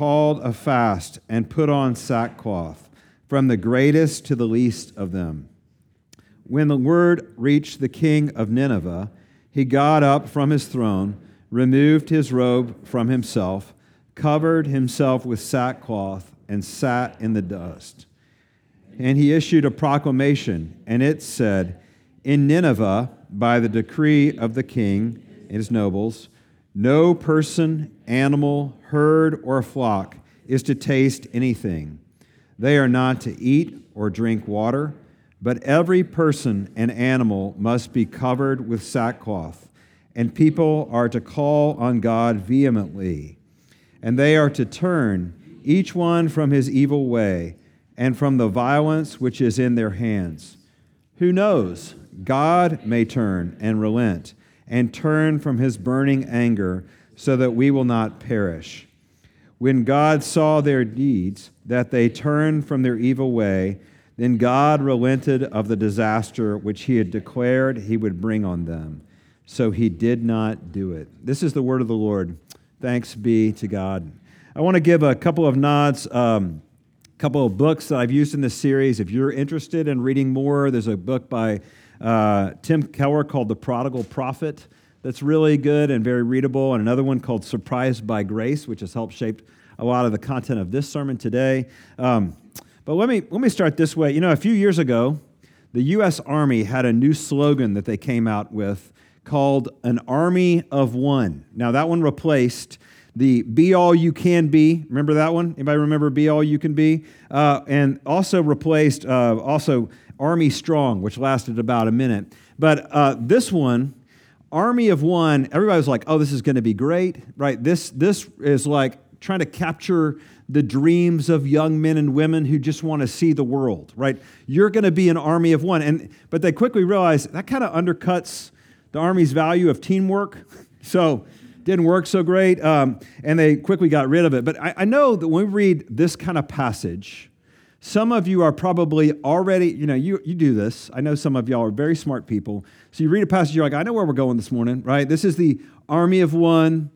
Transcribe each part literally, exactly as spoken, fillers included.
called a fast and put on sackcloth, from the greatest to the least of them. When the word reached the king of Nineveh, he got up from his throne, removed his robe from himself, covered himself with sackcloth, and sat in the dust. And he issued a proclamation, and it said, "In Nineveh, by the decree of the king and his nobles, no person, animal, herd, or flock is to taste anything. They are not to eat or drink water, but every person and animal must be covered with sackcloth, and people are to call on God vehemently. And they are to turn, each one from his evil way, and from the violence which is in their hands. Who knows? God may turn and relent, and turn from his burning anger, so that we will not perish. When God saw their deeds, that they turned from their evil way, then God relented of the disaster which he had declared he would bring on them. So he did not do it." This is the word of the Lord. Thanks be to God. I want to give a couple of nods, um, a couple of books that I've used in this series. If you're interested in reading more, there's a book by Uh, Tim Keller called The Prodigal Prophet that's really good and very readable, and another one called Surprised by Grace, which has helped shape a lot of the content of this sermon today. Um, but let me let me start this way. You know, a few years ago, the U S Army had a new slogan that they came out with called An Army of One. Now, that one replaced the Be All You Can Be. Remember that one? Anybody remember Be All You Can Be? Uh, and also replaced, uh, also... Army Strong, which lasted about a minute. But uh, this one, Army of One, everybody was like, oh, this is going to be great, right? This this is like trying to capture the dreams of young men and women who just want to see the world, right? You're going to be an army of one. And but they quickly realized that kind of undercuts the Army's value of teamwork. So didn't work so great, um, and they quickly got rid of it. But I, I know that when we read this kind of passage, some of you are probably already, you know, you, you do this. I know some of y'all are very smart people. So you read a passage, you're like, I know where we're going this morning, right? This is the Army of One,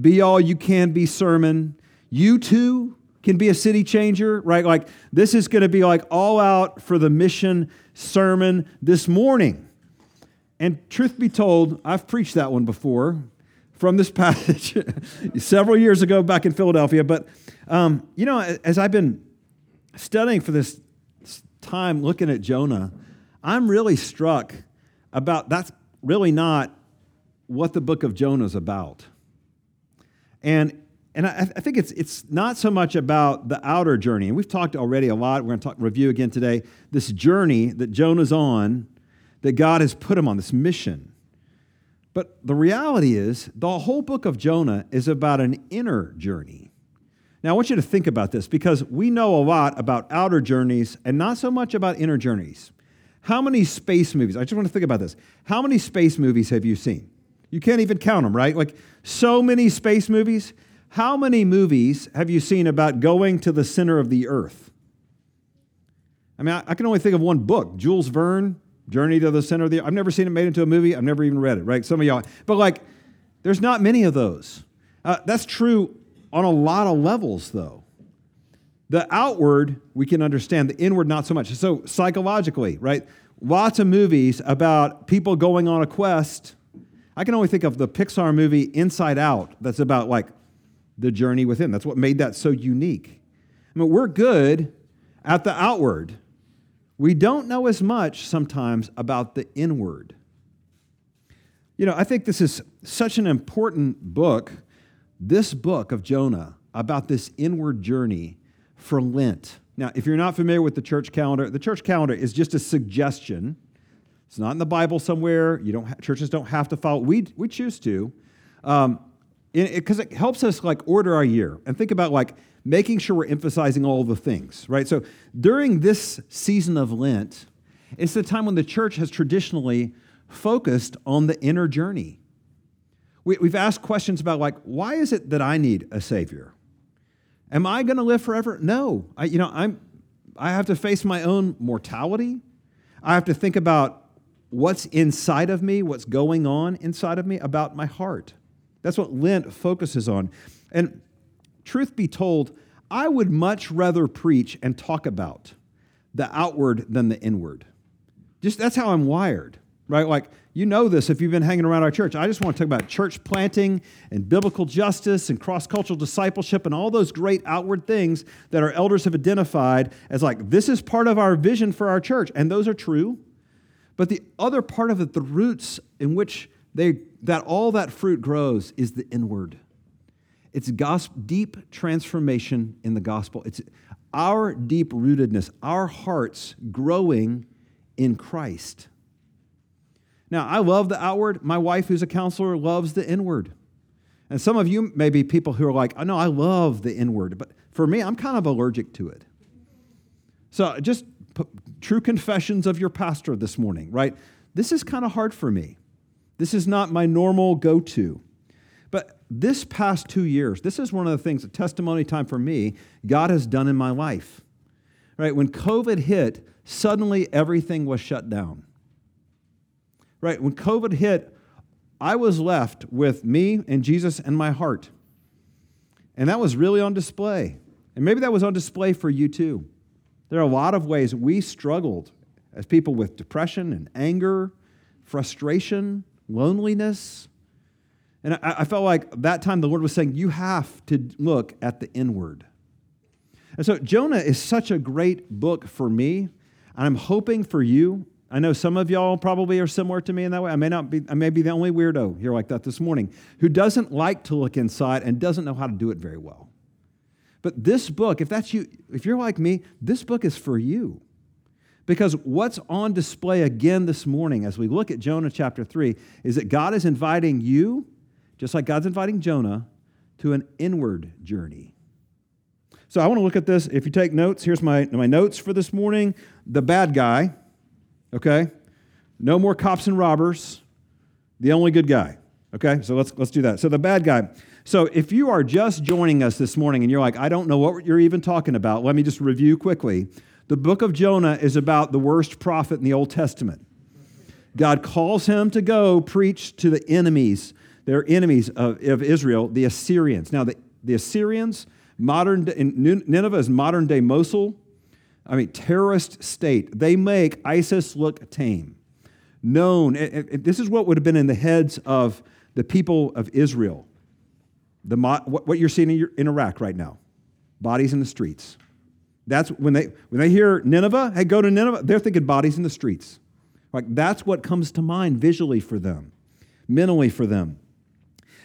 Be All You Can Be sermon. You too can be a city changer, right? Like, this is going to be like all out for the mission sermon this morning. And truth be told, I've preached that one before from this passage several years ago back in Philadelphia. But, um, you know, as I've been studying for this time looking at Jonah, I'm really struck about that's really not what the book of Jonah is about. And and I, I think it's it's not so much about the outer journey. And we've talked already a lot. We're going to talk review again today. This journey that Jonah's on, that God has put him on, this mission. But the reality is the whole book of Jonah is about an inner journey. Now, I want you to think about this, because we know a lot about outer journeys and not so much about inner journeys. How many space movies? I just want to think about this. How many space movies have you seen? You can't even count them, right? Like, so many space movies. How many movies have you seen about going to the center of the earth? I mean, I can only think of one book, Jules Verne, Journey to the Center of the Earth. I've never seen it made into a movie. I've never even read it, right? Some of y'all. But, like, there's not many of those. Uh, that's true on a lot of levels, though. The outward, we can understand. The inward, not so much. So psychologically, right? Lots of movies about people going on a quest. I can only think of the Pixar movie Inside Out that's about, like, the journey within. That's what made that so unique. I mean, we're good at the outward. We don't know as much sometimes about the inward. You know, I think this is such an important book, this book of Jonah, about this inward journey for Lent. Now, if you're not familiar with the church calendar, the church calendar is just a suggestion. It's not in the Bible somewhere. You don't ha- churches don't have to follow. We we choose to, um, because it, it, it helps us, like, order our year and think about, like, making sure we're emphasizing all the things, right? So during this season of Lent, it's the time when the church has traditionally focused on the inner journey. We've asked questions about, like, why is it that I need a Savior? Am I going to live forever? No. I, you know, I'm, I have to face my own mortality. I have to think about what's inside of me, what's going on inside of me, about my heart. That's what Lent focuses on. And Truth be told, I would much rather preach and talk about the outward than the inward. Just that's how I'm wired, right? Like, you know this if you've been hanging around our church. I just want to talk about church planting and biblical justice and cross-cultural discipleship and all those great outward things that our elders have identified as like, this is part of our vision for our church, and those are true. But the other part of it, the roots in which they that all that fruit grows is the inward. It's gospel, deep transformation in the gospel. It's our deep rootedness, our hearts growing in Christ. Now, I love the outward. My wife, who's a counselor, loves the inward. And some of you may be people who are like, oh, no, I love the inward. But for me, I'm kind of allergic to it. So just p- true confessions of your pastor this morning, right? This is kind of hard for me. This is not my normal go-to. But this past two years, this is one of the things, a testimony time for me, God has done in my life. Right? When COVID hit, suddenly everything was shut down. Right, when COVID hit, I was left with me and Jesus and my heart. And that was really on display. And maybe that was on display for you too. There are a lot of ways we struggled as people with depression and anger, frustration, loneliness. And I, I felt like that time the Lord was saying, you have to look at the inward. And so Jonah is such a great book for me, and I'm hoping for you. I know some of y'all probably are similar to me in that way. I may not be, I may be the only weirdo here like that this morning who doesn't like to look inside and doesn't know how to do it very well. But this book, if that's you, if you're like me, this book is for you. Because what's on display again this morning as we look at Jonah chapter three is that God is inviting you, just like God's inviting Jonah, to an inward journey. So I want to look at this. If you take notes, here's my, my notes for this morning. The bad guy. Okay, no more cops and robbers, the only good guy. Okay, so let's let's do that. So the bad guy. So if you are just joining us this morning and you're like, I don't know what you're even talking about, let me just review quickly. The book of Jonah is about the worst prophet in the Old Testament. God calls him to go preach to the enemies, their enemies of, of Israel, the Assyrians. Now the, the Assyrians, modern Nineveh is modern-day Mosul. I mean, terrorist state. They make ISIS look tame. Known. It, it, this is what would have been in the heads of the people of Israel. The what, what you're seeing in, your, in Iraq right now, bodies in the streets. That's when they when they hear Nineveh. Hey, go to Nineveh. They're thinking bodies in the streets. Like that's what comes to mind visually for them, mentally for them.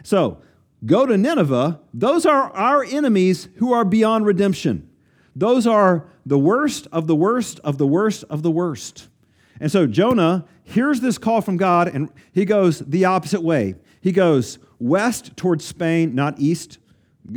So go to Nineveh. Those are our enemies who are beyond redemption. Those are the worst of the worst of the worst of the worst. And so Jonah hears this call from God, and he goes the opposite way. He goes west towards Spain, not east,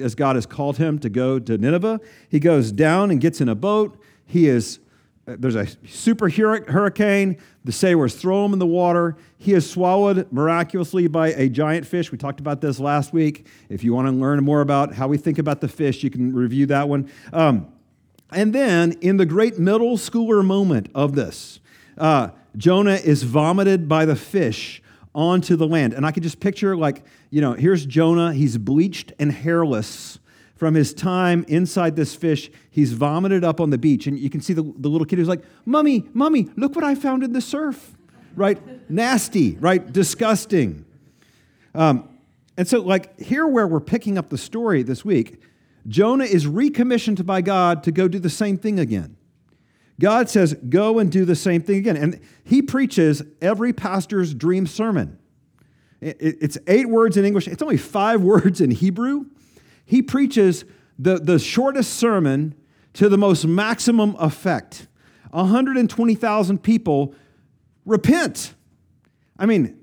as God has called him to go to Nineveh. He goes down and gets in a boat. He is, there's a super hurricane. The sailors throw him in the water. He is swallowed miraculously by a giant fish. We talked about this last week. If you want to learn more about how we think about the fish, you can review that one. Um, And then, in the great middle schooler moment of this, uh, Jonah is vomited by the fish onto the land. And I could just picture, like, you know, here's Jonah. He's bleached and hairless from his time inside this fish. He's vomited up on the beach. And you can see the, the little kid who's like, Mommy, Mommy, look what I found in the surf, right? Nasty, right? Disgusting. Um, and so, like, here where we're picking up the story this week, Jonah is recommissioned by God to go do the same thing again. God says, go and do the same thing again. And he preaches every pastor's dream sermon. It's eight words in English. It's only five words in Hebrew. He preaches the, the shortest sermon to the most maximum effect. one hundred twenty thousand people repent. I mean,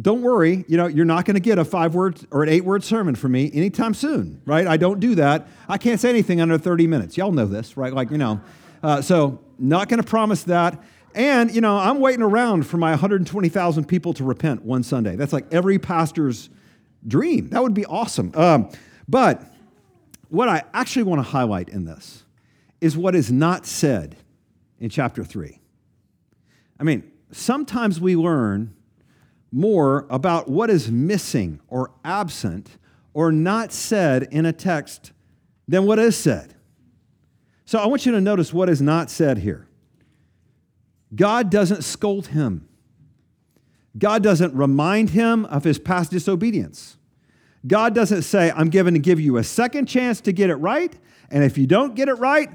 don't worry, you know, you're not going to get a five-word or an eight-word sermon from me anytime soon, right? I don't do that. I can't say anything under thirty minutes. Y'all know this, right? Like, you know, uh, so not going to promise that. And, you know, I'm waiting around for my one hundred twenty thousand people to repent one Sunday. That's like every pastor's dream. That would be awesome. Um, but what I actually want to highlight in this is what is not said in chapter three. I mean, sometimes we learn more about what is missing or absent or not said in a text than what is said. So I want you to notice what is not said here. God doesn't scold him. God doesn't remind him of his past disobedience. God doesn't say, I'm going to give you a second chance to get it right, and if you don't get it right,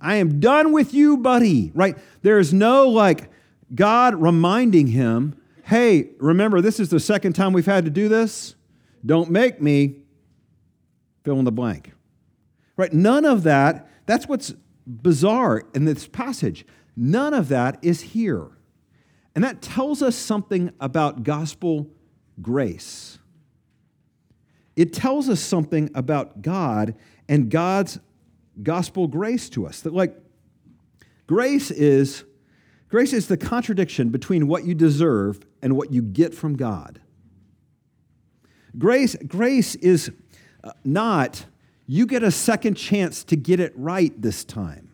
I am done with you, buddy, right? There is no, like, God reminding him, hey, remember, this is the second time we've had to do this. Don't make me fill in the blank, right? None of that, that's what's bizarre in this passage. None of that is here. And that tells us something about gospel grace. It tells us something about God and God's gospel grace to us. That like grace is grace is the contradiction between what you deserve and what you get from God. Grace, grace is not you get a second chance to get it right this time.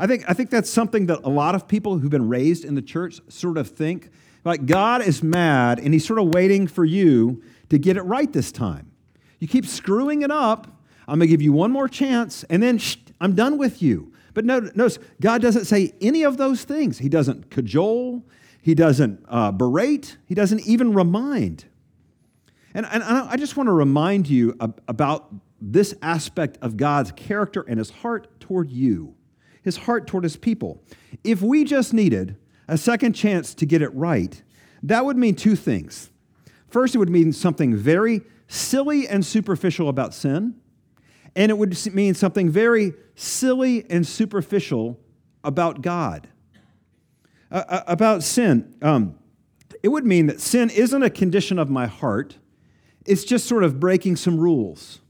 I think, I think that's something that a lot of people who've been raised in the church sort of think, like God is mad and he's sort of waiting for you to get it right this time. You keep screwing it up, I'm going to give you one more chance, and then shh, I'm done with you. But notice, God doesn't say any of those things. He doesn't cajole. He doesn't uh, berate. He doesn't even remind. And, and I just want to remind you about this aspect of God's character and his heart toward you. His heart toward his people. If we just needed a second chance to get it right, that would mean two things. First, it would mean something very silly and superficial about sin, and it would mean something very silly and superficial about God, uh, about sin. Um, it would mean that sin isn't a condition of my heart. It's just sort of breaking some rules.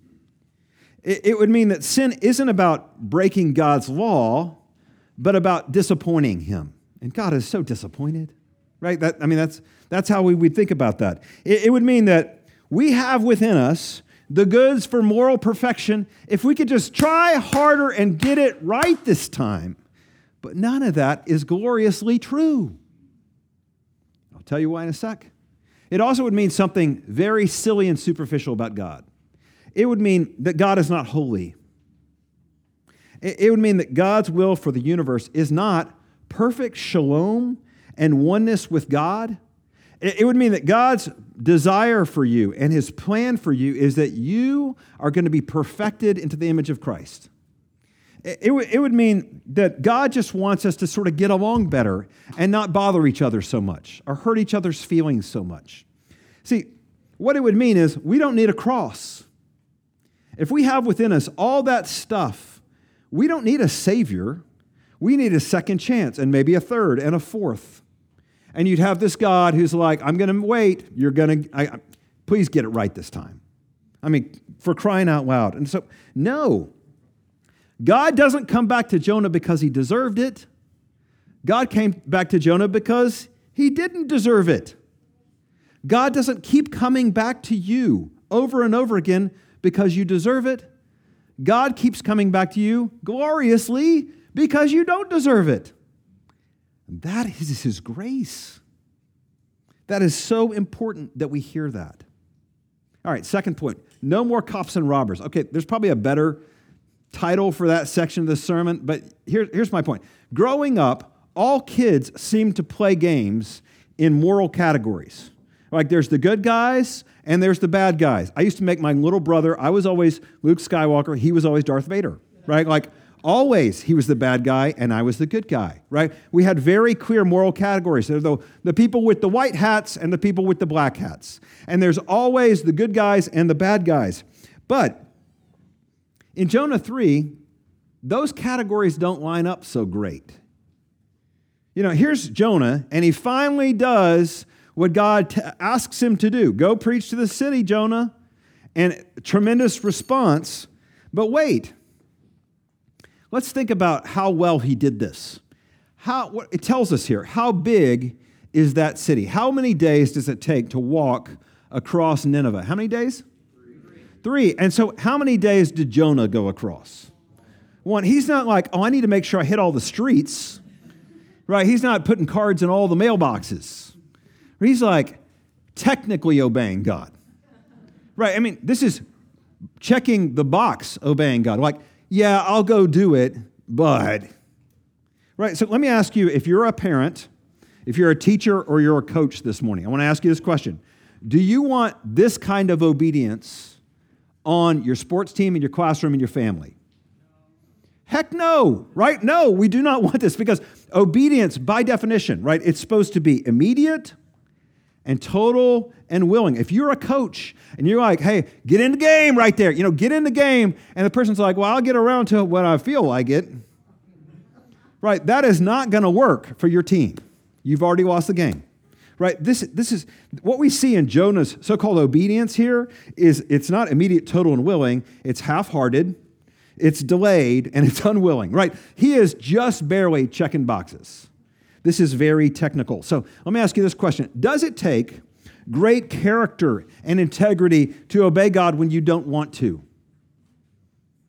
It would mean that sin isn't about breaking God's law, but about disappointing him. And God is so disappointed, right? That, I mean, that's that's how we would think about that. It, it would mean that we have within us the goods for moral perfection if we could just try harder and get it right this time. But none of that is gloriously true. I'll tell you why in a sec. It also would mean something very silly and superficial about God. It would mean that God is not holy. It would mean that God's will for the universe is not perfect shalom and oneness with God. It would mean that God's desire for you and his plan for you is that you are going to be perfected into the image of Christ. It would mean that God just wants us to sort of get along better and not bother each other so much or hurt each other's feelings so much. See, what it would mean is we don't need a cross. If we have within us all that stuff, we don't need a savior. We need a second chance and maybe a third and a fourth. And you'd have this God who's like, I'm going to wait. You're going to, please get it right this time. I mean, for crying out loud. And so, no, God doesn't come back to Jonah because he deserved it. God came back to Jonah because he didn't deserve it. God doesn't keep coming back to you over and over again because you deserve it. God keeps coming back to you gloriously because you don't deserve it. And that is his grace. That is so important that we hear that. All right, second point, no more cops and robbers. Okay, there's probably a better title for that section of the sermon, but here, here's my point. Growing up, all kids seem to play games in moral categories. Like there's the good guys and there's the bad guys. I used to make my little brother, I was always Luke Skywalker, he was always Darth Vader, right? Like always he was the bad guy and I was the good guy, right? We had very clear moral categories. There are the, the people with the white hats and the people with the black hats. And there's always the good guys and the bad guys. But in Jonah three, those categories don't line up so great. You know, here's Jonah and he finally does what God t- asks him to do. Go preach to the city, Jonah. And tremendous response. But wait. Let's think about how well he did this. How what, it tells us here, how big is that city? How many days does it take to walk across Nineveh? How many days? Three. Three. And so how many days did Jonah go across? One. He's not like, oh, I need to make sure I hit all the streets. Right? He's not putting cards in all the mailboxes. He's like technically obeying God, right? I mean, this is checking the box, obeying God. Like, yeah, I'll go do it, but... Right, so let me ask you, if you're a parent, if you're a teacher, or you're a coach this morning, I want to ask you this question. Do you want this kind of obedience on your sports team, in your classroom, in your family? Heck no, right? No, we do not want this, because obedience, by definition, right, it's supposed to be immediate and total and willing. If you're a coach and you're like, hey, get in the game right there, you know, get in the game, and the person's like, well, I'll get around to when I feel like it. Right, that is not going to work for your team. You've already lost the game. Right, this, this is what we see in Jonah's so-called obedience here is it's not immediate, total, and willing. It's half-hearted, it's delayed, and it's unwilling. Right, he is just barely checking boxes. This is very technical. So let me ask you this question. Does it take great character and integrity to obey God when you don't want to?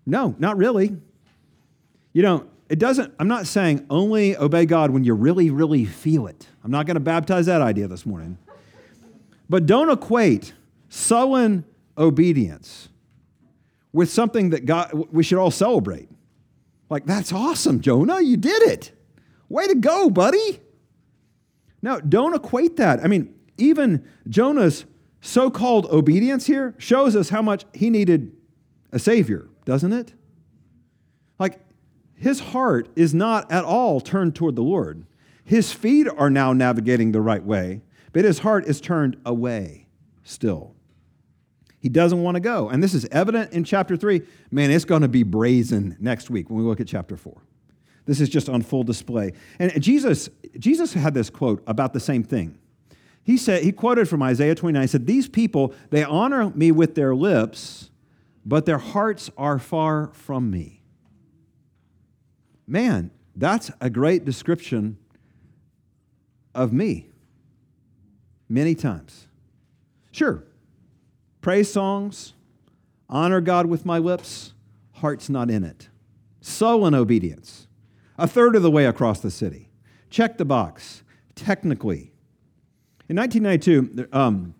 No, not really. You don't. It doesn't, I'm not saying only obey God when you really, really feel it. I'm not going to baptize that idea this morning. But don't equate sullen obedience with something that God we should all celebrate. Like, that's awesome, Jonah. You did it. Way to go, buddy. No, don't equate that. I mean, even Jonah's so-called obedience here shows us how much he needed a savior, doesn't it? Like, his heart is not at all turned toward the Lord. His feet are now navigating the right way, but his heart is turned away still. He doesn't want to go. And this is evident in chapter three. Man, it's going to be brazen next week when we look at chapter four. This is just on full display. And Jesus, Jesus had this quote about the same thing. He said, he quoted from Isaiah twenty-nine, he said, "These people, they honor me with their lips, but their hearts are far from me." Man, that's a great description of me many times. Sure, praise songs, honor God with my lips, heart's not in it. Sullen obedience, a third of the way across the city. Check the box, technically. In nineteen ninety-two, um,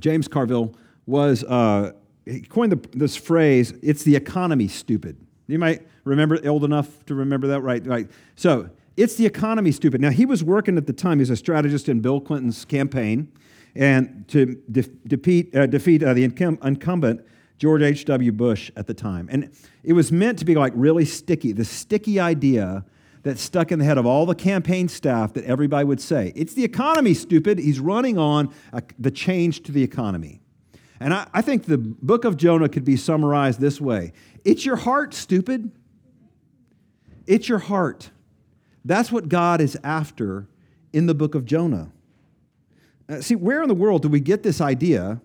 James Carville was, uh, he coined the, this phrase, it's the economy, stupid. You might remember, old enough to remember that, right? Right. So it's the economy, stupid. Now, he was working at the time. He was a strategist in Bill Clinton's campaign and to de- defeat, uh, defeat uh, the incum- incumbent, George H W Bush, at the time. And it was meant to be like really sticky, the sticky idea that stuck in the head of all the campaign staff that everybody would say, it's the economy, stupid. He's running on a, the change to the economy. And I, I think the book of Jonah could be summarized this way. It's your heart, stupid. It's your heart. That's what God is after in the book of Jonah. Uh, see, where in the world do we get this idea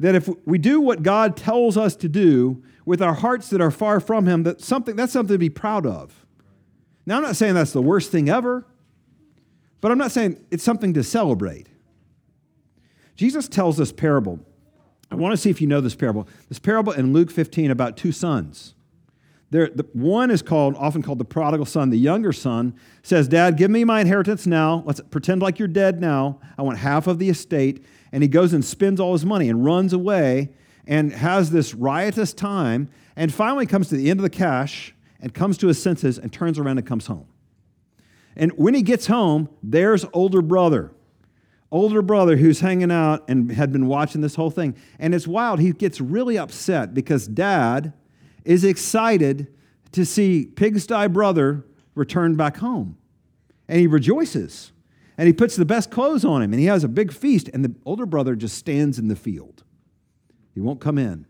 that if we do what God tells us to do with our hearts that are far from him, that something that's something to be proud of? Now, I'm not saying that's the worst thing ever, but I'm not saying it's something to celebrate. Jesus tells this parable. I want to see if you know this parable. This parable in Luke fifteen about two sons. There, the, one is called, often called the prodigal son. The younger son says, "Dad, give me my inheritance now. Let's pretend like you're dead now. I want half of the estate." And he goes and spends all his money and runs away and has this riotous time and finally comes to the end of the cash and comes to his senses and turns around and comes home. And when he gets home, there's older brother. Older brother who's hanging out and had been watching this whole thing. And it's wild. He gets really upset because dad is excited to see pigsty brother return back home. And he rejoices. And he puts the best clothes on him. And he has a big feast. And the older brother just stands in the field. He won't come in.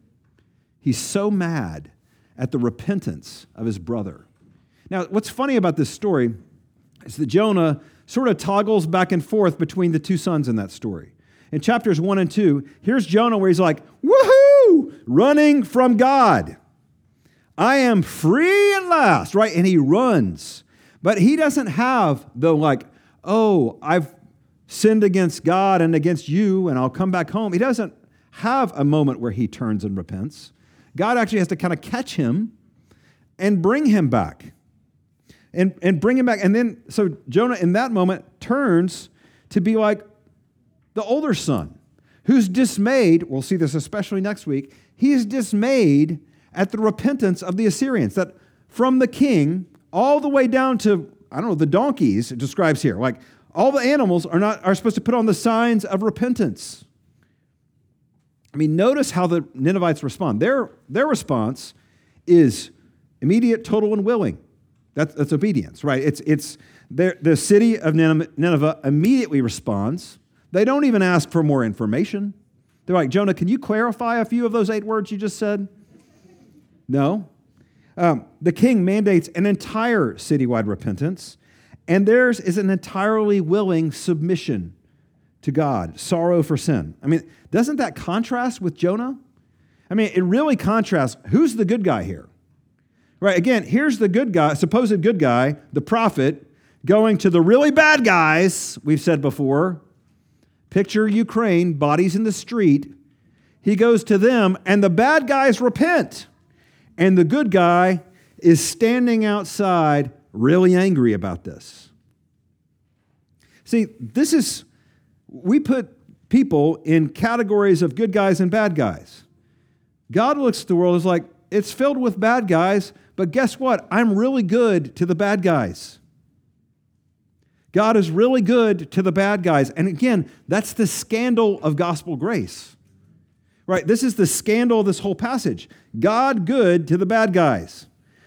He's so mad at the repentance of his brother. Now, what's funny about this story is that Jonah sort of toggles back and forth between the two sons in that story. In chapters one and two, here's Jonah where he's like, woohoo, running from God. I am free at last, right? And he runs. But he doesn't have the like, oh, I've sinned against God and against you and I'll come back home. He doesn't have a moment where he turns and repents. God actually has to kind of catch him and bring him back. And and bring him back. And then, so Jonah in that moment turns to be like the older son who's dismayed. We'll see this especially next week. he is dismayed at the repentance of the Assyrians, that from the king all the way down to, I don't know, the donkeys, it describes here, like all the animals are not are supposed to put on the signs of repentance. I mean, notice how the Ninevites respond. Their, their response is immediate, total, and willing. That's, that's obedience, right? It's it's the city of Nineveh immediately responds. They don't even ask for more information. They're like, Jonah, can you clarify a few of those eight words you just said? No. Um, the king mandates an entire citywide repentance, and theirs is an entirely willing submission to God, sorrow for sin. I mean, doesn't that contrast with Jonah? I mean, it really contrasts. Who's the good guy here? Right, again, here's the good guy, supposed good guy, the prophet, going to the really bad guys, we've said before. Picture Ukraine, bodies in the street. He goes to them, and the bad guys repent. And the good guy is standing outside, really angry about this. See, this is, we put people in categories of good guys and bad guys. God looks at the world as like, it's filled with bad guys, but guess what? I'm really good to the bad guys. God is really good to the bad guys. And again, that's the scandal of gospel grace, right? This is the scandal of this whole passage. God good to the bad guys.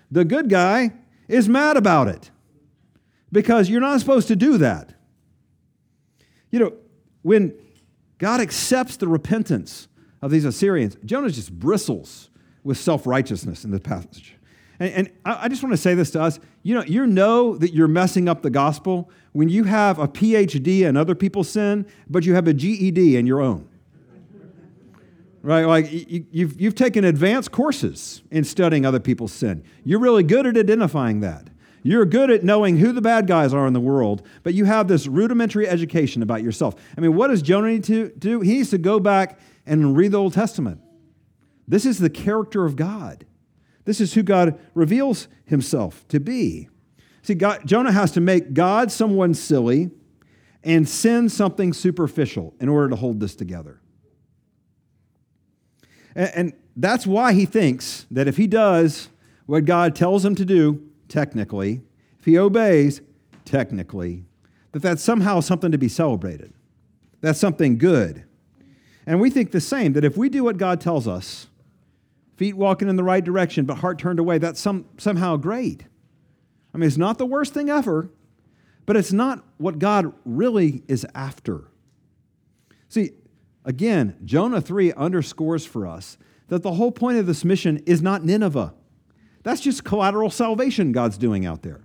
The good guy is mad about it because you're not supposed to do that. You know, when God accepts the repentance of these Assyrians, Jonah just bristles with self-righteousness in this passage. And, and I just want to say this to us. You know, you know that you're messing up the gospel when you have a P H D in other people's sin, but you have a G E D in your own. Right? Like, you, you've, you've taken advanced courses in studying other people's sin. You're really good at identifying that. You're good at knowing who the bad guys are in the world, but you have this rudimentary education about yourself. I mean, what does Jonah need to do? He needs to go back and read the Old Testament. This is the character of God. This is who God reveals himself to be. See, God, Jonah has to make God someone silly and sin something superficial in order to hold this together. And, and that's why he thinks that if he does what God tells him to do, technically, if he obeys, technically, that that's somehow something to be celebrated. That's something good. And we think the same, that if we do what God tells us, feet walking in the right direction, but heart turned away, that's some, somehow great. I mean, it's not the worst thing ever, but it's not what God really is after. See, again, Jonah three underscores for us that the whole point of this mission is not Nineveh. That's just collateral salvation God's doing out there.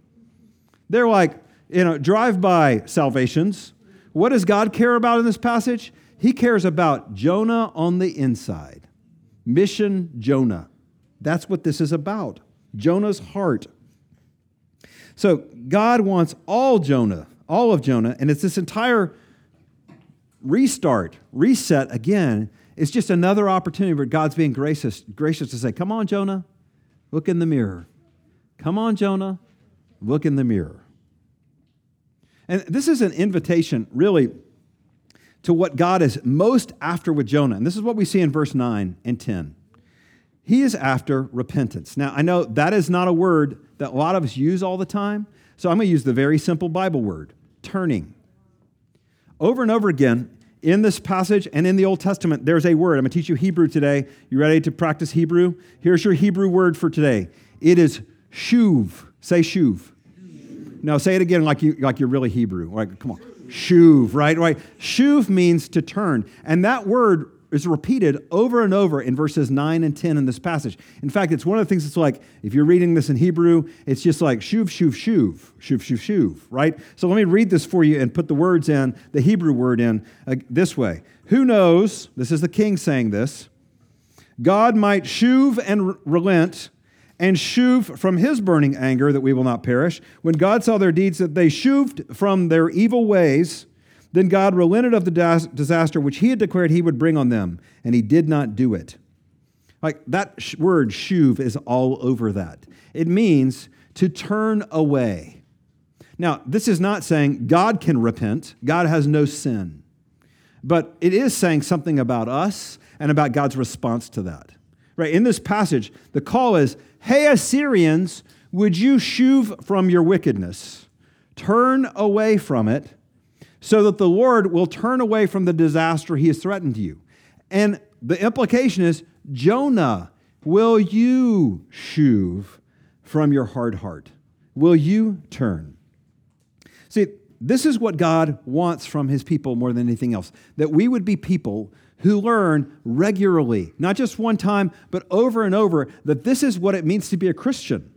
They're like, you know, drive-by salvations. What does God care about in this passage? He cares about Jonah on the inside. Mission Jonah. That's what this is about. Jonah's heart. So God wants all Jonah, all of Jonah, and it's this entire restart, reset again. It's just another opportunity where God's being gracious, gracious to say, come on, Jonah, look in the mirror. Come on, Jonah, look in the mirror. And this is an invitation, really, to what God is most after with Jonah. And this is what we see in verse nine and ten. He is after repentance. Now, I know that is not a word that a lot of us use all the time, so I'm going to use the very simple Bible word, turning. Over and over again, in this passage and in the Old Testament, there's a word. I'm going to teach you Hebrew today. You ready to practice Hebrew? Here's your Hebrew word for today. It is shuv. Say shuv. Now, say it again like, you, like you're really Hebrew. Like, come on. Shuv, right? Right. Shuv means to turn. And that word is repeated over and over in verses nine and ten in this passage. In fact, it's one of the things that's like, if you're reading this in Hebrew, it's just like shuv, shuv, shuv, shuv, shuv, shuv, right? So let me read this for you and put the words in, the Hebrew word in uh, this way. Who knows, this is the king saying this, God might shuv and re- relent and shuv from his burning anger that we will not perish. When God saw their deeds, that they shuved from their evil ways, then God relented of the disaster which he had declared he would bring on them, and he did not do it. Like that sh- word, shuv, is all over that. It means to turn away. Now, this is not saying God can repent. God has no sin. But it is saying something about us and about God's response to that. right? In this passage, the call is, hey, Assyrians, would you shew from your wickedness? Turn away from it so that the Lord will turn away from the disaster he has threatened you. And the implication is, Jonah, will you shew from your hard heart? Will you turn? See, this is what God wants from his people more than anything else, that we would be people who learn regularly, not just one time, but over and over, that this is what it means to be a Christian.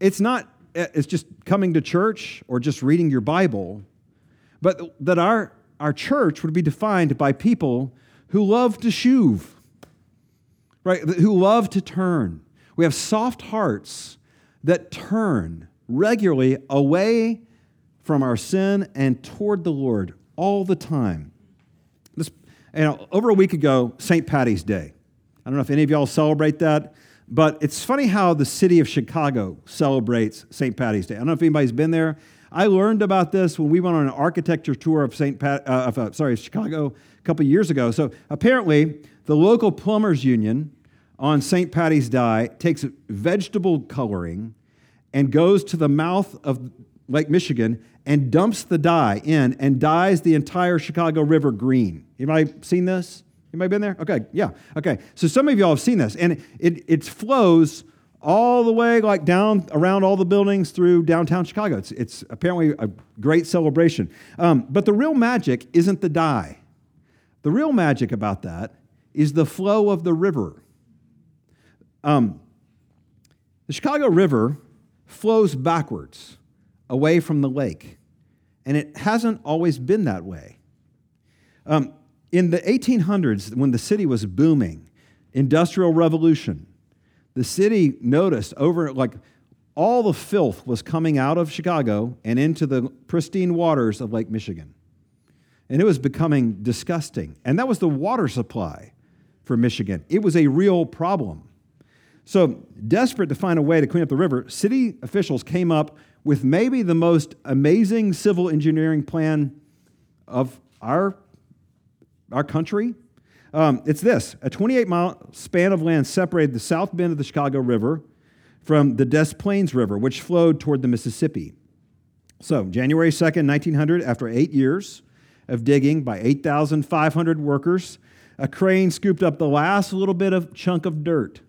It's not it's just coming to church or just reading your Bible, but that our, our church would be defined by people who love to shew, right? Who love to turn. We have soft hearts that turn regularly away from our sin and toward the Lord all the time. This, you know, over a week ago, Saint Patty's Day. I don't know if any of y'all celebrate that, but it's funny how the city of Chicago celebrates Saint Patty's Day. I don't know if anybody's been there. I learned about this when we went on an architecture tour of Saint Pat, uh, of, uh, sorry, Chicago a couple years ago. So apparently, the local plumbers union on Saint Patty's Day takes vegetable coloring and goes to the mouth of Lake Michigan and dumps the dye in and dyes the entire Chicago River green. Anybody seen this? Anybody been there? Okay, yeah, okay. So some of y'all have seen this, and it, it flows all the way like down around all the buildings through downtown Chicago. It's, it's apparently a great celebration. Um, but the real magic isn't the dye. The real magic about that is the flow of the river. Um, the Chicago River flows backwards away from the lake, and it hasn't always been that way. Um, in the eighteen hundreds, when the city was booming, Industrial Revolution, the city noticed over, like, all the filth was coming out of Chicago and into the pristine waters of Lake Michigan. And it was becoming disgusting. And that was the water supply for Michigan. It was a real problem. So, desperate to find a way to clean up the river, city officials came up with maybe the most amazing civil engineering plan of our, our country. Um, it's this. A twenty-eight mile span of land separated the south bend of the Chicago River from the Des Plaines River, which flowed toward the Mississippi. So, January second, nineteen hundred, after eight years of digging by eight thousand five hundred workers, a crane scooped up the last little bit of chunk of dirt,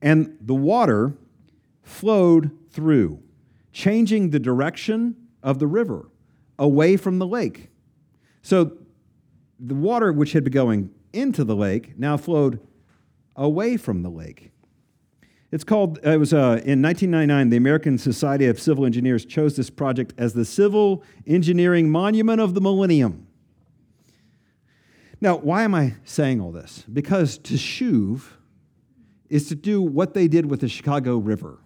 and the water flowed through, changing the direction of the river away from the lake. So the water, which had been going into the lake, now flowed away from the lake. It's called, it was uh, in nineteen ninety-nine, the American Society of Civil Engineers chose this project as the Civil Engineering Monument of the Millennium. Now, why am I saying all this? Because to shew is to do what they did with the Chicago River.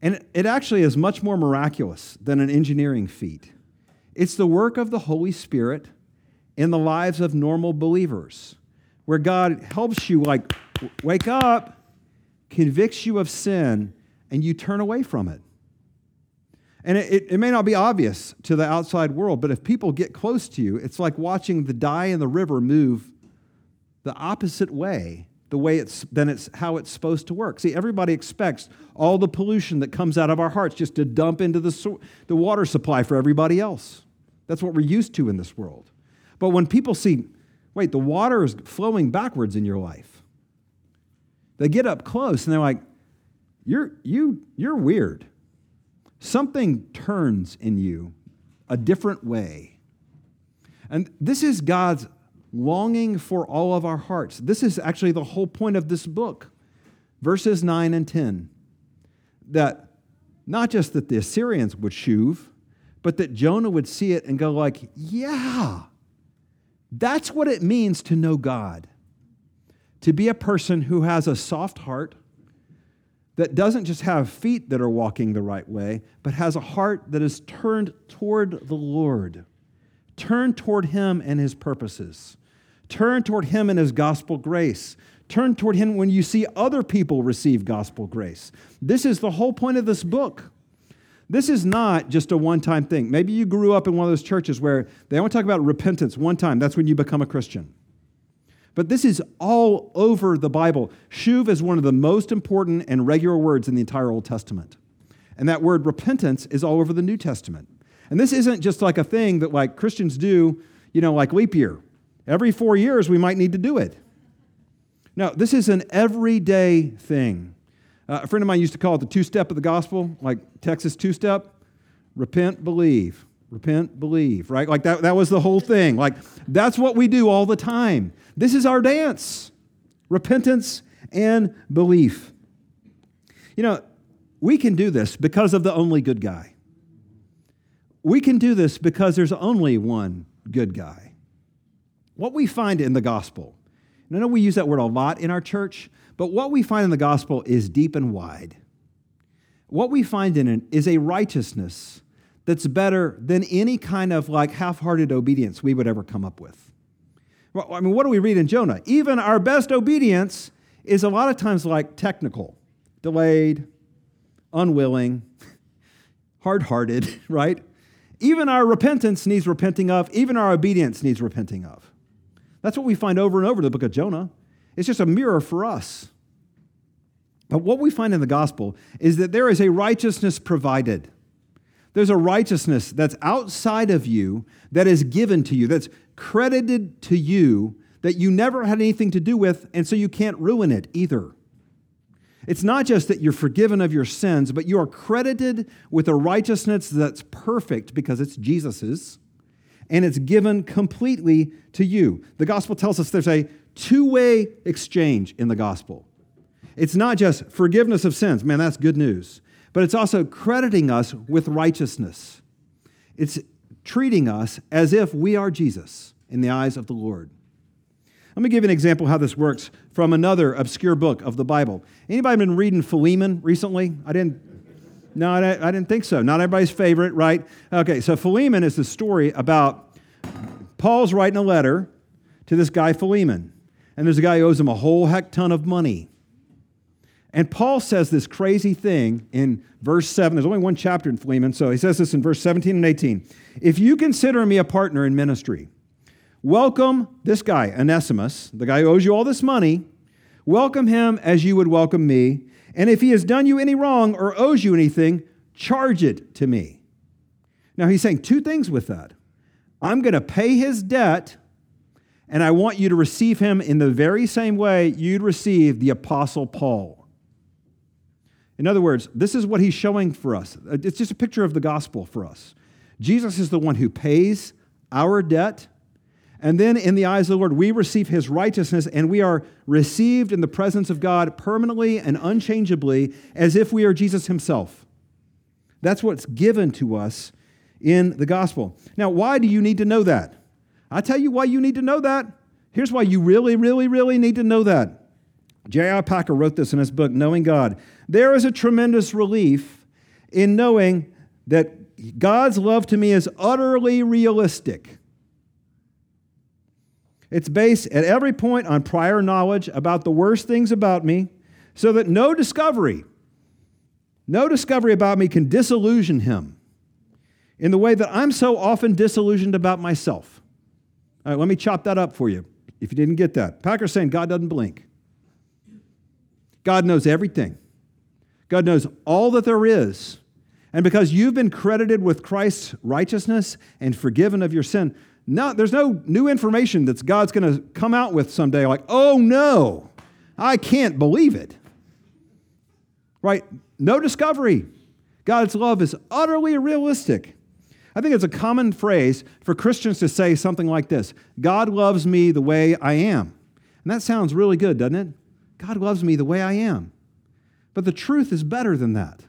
And it actually is much more miraculous than an engineering feat. It's the work of the Holy Spirit in the lives of normal believers, where God helps you, like, wake up, convicts you of sin, and you turn away from it. And it, it, it may not be obvious to the outside world, but if people get close to you, it's like watching the dye in the river move the opposite way the way it's, then it's how it's supposed to work. See, everybody expects all the pollution that comes out of our hearts just to dump into the, the water supply for everybody else. That's what we're used to in this world. But when people see, wait, the water is flowing backwards in your life, they get up close and they're like, you're, you, you're weird. Something turns in you a different way. And this is God's longing for all of our hearts. This is actually the whole point of this book, verses nine and ten, that not just that the Assyrians would shew, but that Jonah would see it and go like, yeah, that's what it means to know God, to be a person who has a soft heart that doesn't just have feet that are walking the right way, but has a heart that is turned toward the Lord, turned toward him and his purposes. Turn toward him and his gospel grace. Turn toward him when you see other people receive gospel grace. This is the whole point of this book. This is not just a one-time thing. Maybe you grew up in one of those churches where they only talk about repentance one time. That's when you become a Christian. But this is all over the Bible. Shuv is one of the most important and regular words in the entire Old Testament. And that word repentance is all over the New Testament. And this isn't just like a thing that like Christians do, you know, like leap year. Every four years we might need to do it. No, this is an everyday thing. Uh, a friend of mine used to call it the two-step of the gospel, like Texas two-step. Repent, believe. Repent, believe, right? Like that, that was the whole thing. Like that's what we do all the time. This is our dance. Repentance and belief. You know, we can do this because of the only good guy. We can do this because there's only one good guy. What we find in the gospel, and I know we use that word a lot in our church, but what we find in the gospel is deep and wide. What we find in it is a righteousness that's better than any kind of like half-hearted obedience we would ever come up with. Well, I mean, what do we read in Jonah? Even our best obedience is a lot of times like technical, delayed, unwilling, hard-hearted, right? Even our repentance needs repenting of. Even our obedience needs repenting of. That's what we find over and over in the book of Jonah. It's just a mirror for us. But what we find in the gospel is that there is a righteousness provided. There's a righteousness that's outside of you, that is given to you, that's credited to you, that you never had anything to do with, and so you can't ruin it either. It's not just that you're forgiven of your sins, but you are credited with a righteousness that's perfect because it's Jesus's, and it's given completely to you. The gospel tells us there's a two-way exchange in the gospel. It's not just forgiveness of sins. Man, that's good news. But it's also crediting us with righteousness. It's treating us as if we are Jesus in the eyes of the Lord. Let me give you an example how this works from another obscure book of the Bible. Anybody been reading Philemon recently? I didn't, no, I didn't think so. Not everybody's favorite, right? Okay, so Philemon is the story about Paul's writing a letter to this guy Philemon, and there's a guy who owes him a whole heck ton of money. And Paul says this crazy thing in verse seven. There's only one chapter in Philemon, so he says this in verse seventeen and eighteen. If you consider me a partner in ministry, welcome this guy, Onesimus, the guy who owes you all this money, welcome him as you would welcome me. And if he has done you any wrong or owes you anything, charge it to me. Now he's saying two things with that. I'm going to pay his debt, and I want you to receive him in the very same way you'd receive the Apostle Paul. In other words, this is what he's showing for us. It's just a picture of the gospel for us. Jesus is the one who pays our debt, and then in the eyes of the Lord, we receive his righteousness, and we are received in the presence of God permanently and unchangeably as if we are Jesus himself. That's what's given to us in the gospel. Now, why do you need to know that? I tell you why you need to know that. Here's why you really, really, really need to know that. J I. Packer wrote this in his book, Knowing God. There is a tremendous relief in knowing that God's love to me is utterly realistic. It's based at every point on prior knowledge about the worst things about me, so that no discovery, no discovery about me can disillusion him in the way that I'm so often disillusioned about myself. All right, let me chop that up for you if you didn't get that. Packer's saying God doesn't blink. God knows everything. God knows all that there is. And because you've been credited with Christ's righteousness and forgiven of your sin, no, there's no new information that God's going to come out with someday like, oh no, I can't believe it. Right? No discovery. God's love is utterly realistic. I think it's a common phrase for Christians to say something like this: God loves me the way I am. And that sounds really good, doesn't it? God loves me the way I am. But the truth is better than that.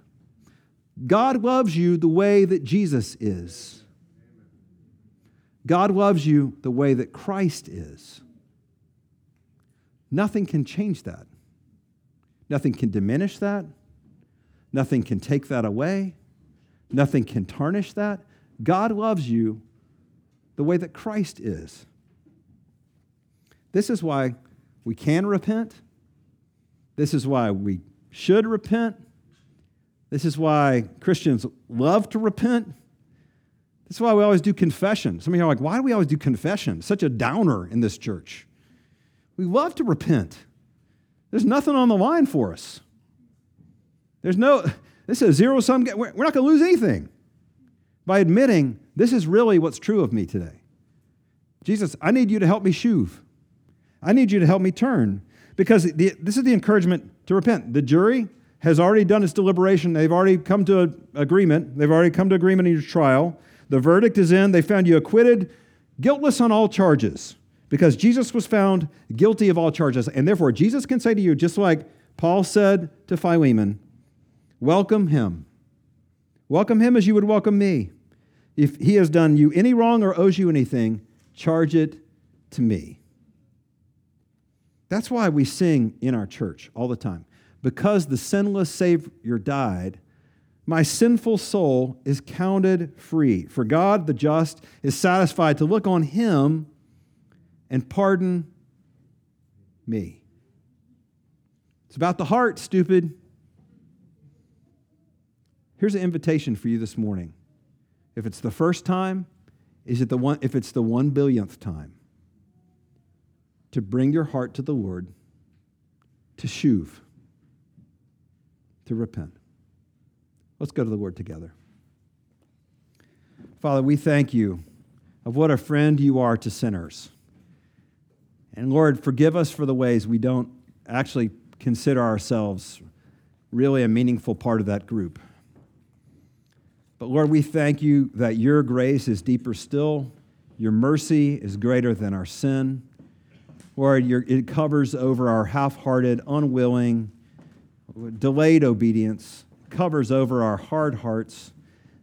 God loves you the way that Jesus is. God loves you the way that Christ is. Nothing can change that. Nothing can diminish that. Nothing can take that away. Nothing can tarnish that. God loves you the way that Christ is. This is why we can repent. This is why we should repent. This is why Christians love to repent. This is why we always do confession. Some of you are like, why do we always do confession? Such a downer in this church. We love to repent. There's nothing on the line for us. There's no, this is a zero-sum game. We're not going to lose anything by admitting this is really what's true of me today. Jesus, I need you to help me shuv. I need you to help me turn, because the, this is the encouragement to repent. The jury has already done its deliberation. They've already come to an agreement. They've already come to agreement in your trial. The verdict is in. They found you acquitted, guiltless on all charges, because Jesus was found guilty of all charges. And therefore, Jesus can say to you, just like Paul said to Philemon, welcome him. Welcome him as you would welcome me. If he has done you any wrong or owes you anything, charge it to me. That's why we sing in our church all the time. Because the sinless Savior died, my sinful soul is counted free. For God, the just, is satisfied to look on him and pardon me. It's about the heart, stupid. Here's an invitation for you this morning. If it's the first time, is it the one, if it's the one billionth time, to bring your heart to the Lord, to shuv, to repent. Let's go to the Lord together. Father, we thank you of what a friend you are to sinners. And Lord, forgive us for the ways we don't actually consider ourselves really a meaningful part of that group. But Lord, we thank you that your grace is deeper still, your mercy is greater than our sin. Lord, your, it covers over our half-hearted, unwilling, delayed obedience, covers over our hard hearts.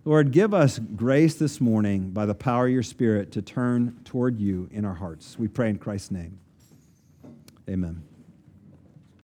Lord, give us grace this morning by the power of your Spirit to turn toward you in our hearts. We pray in Christ's name. Amen.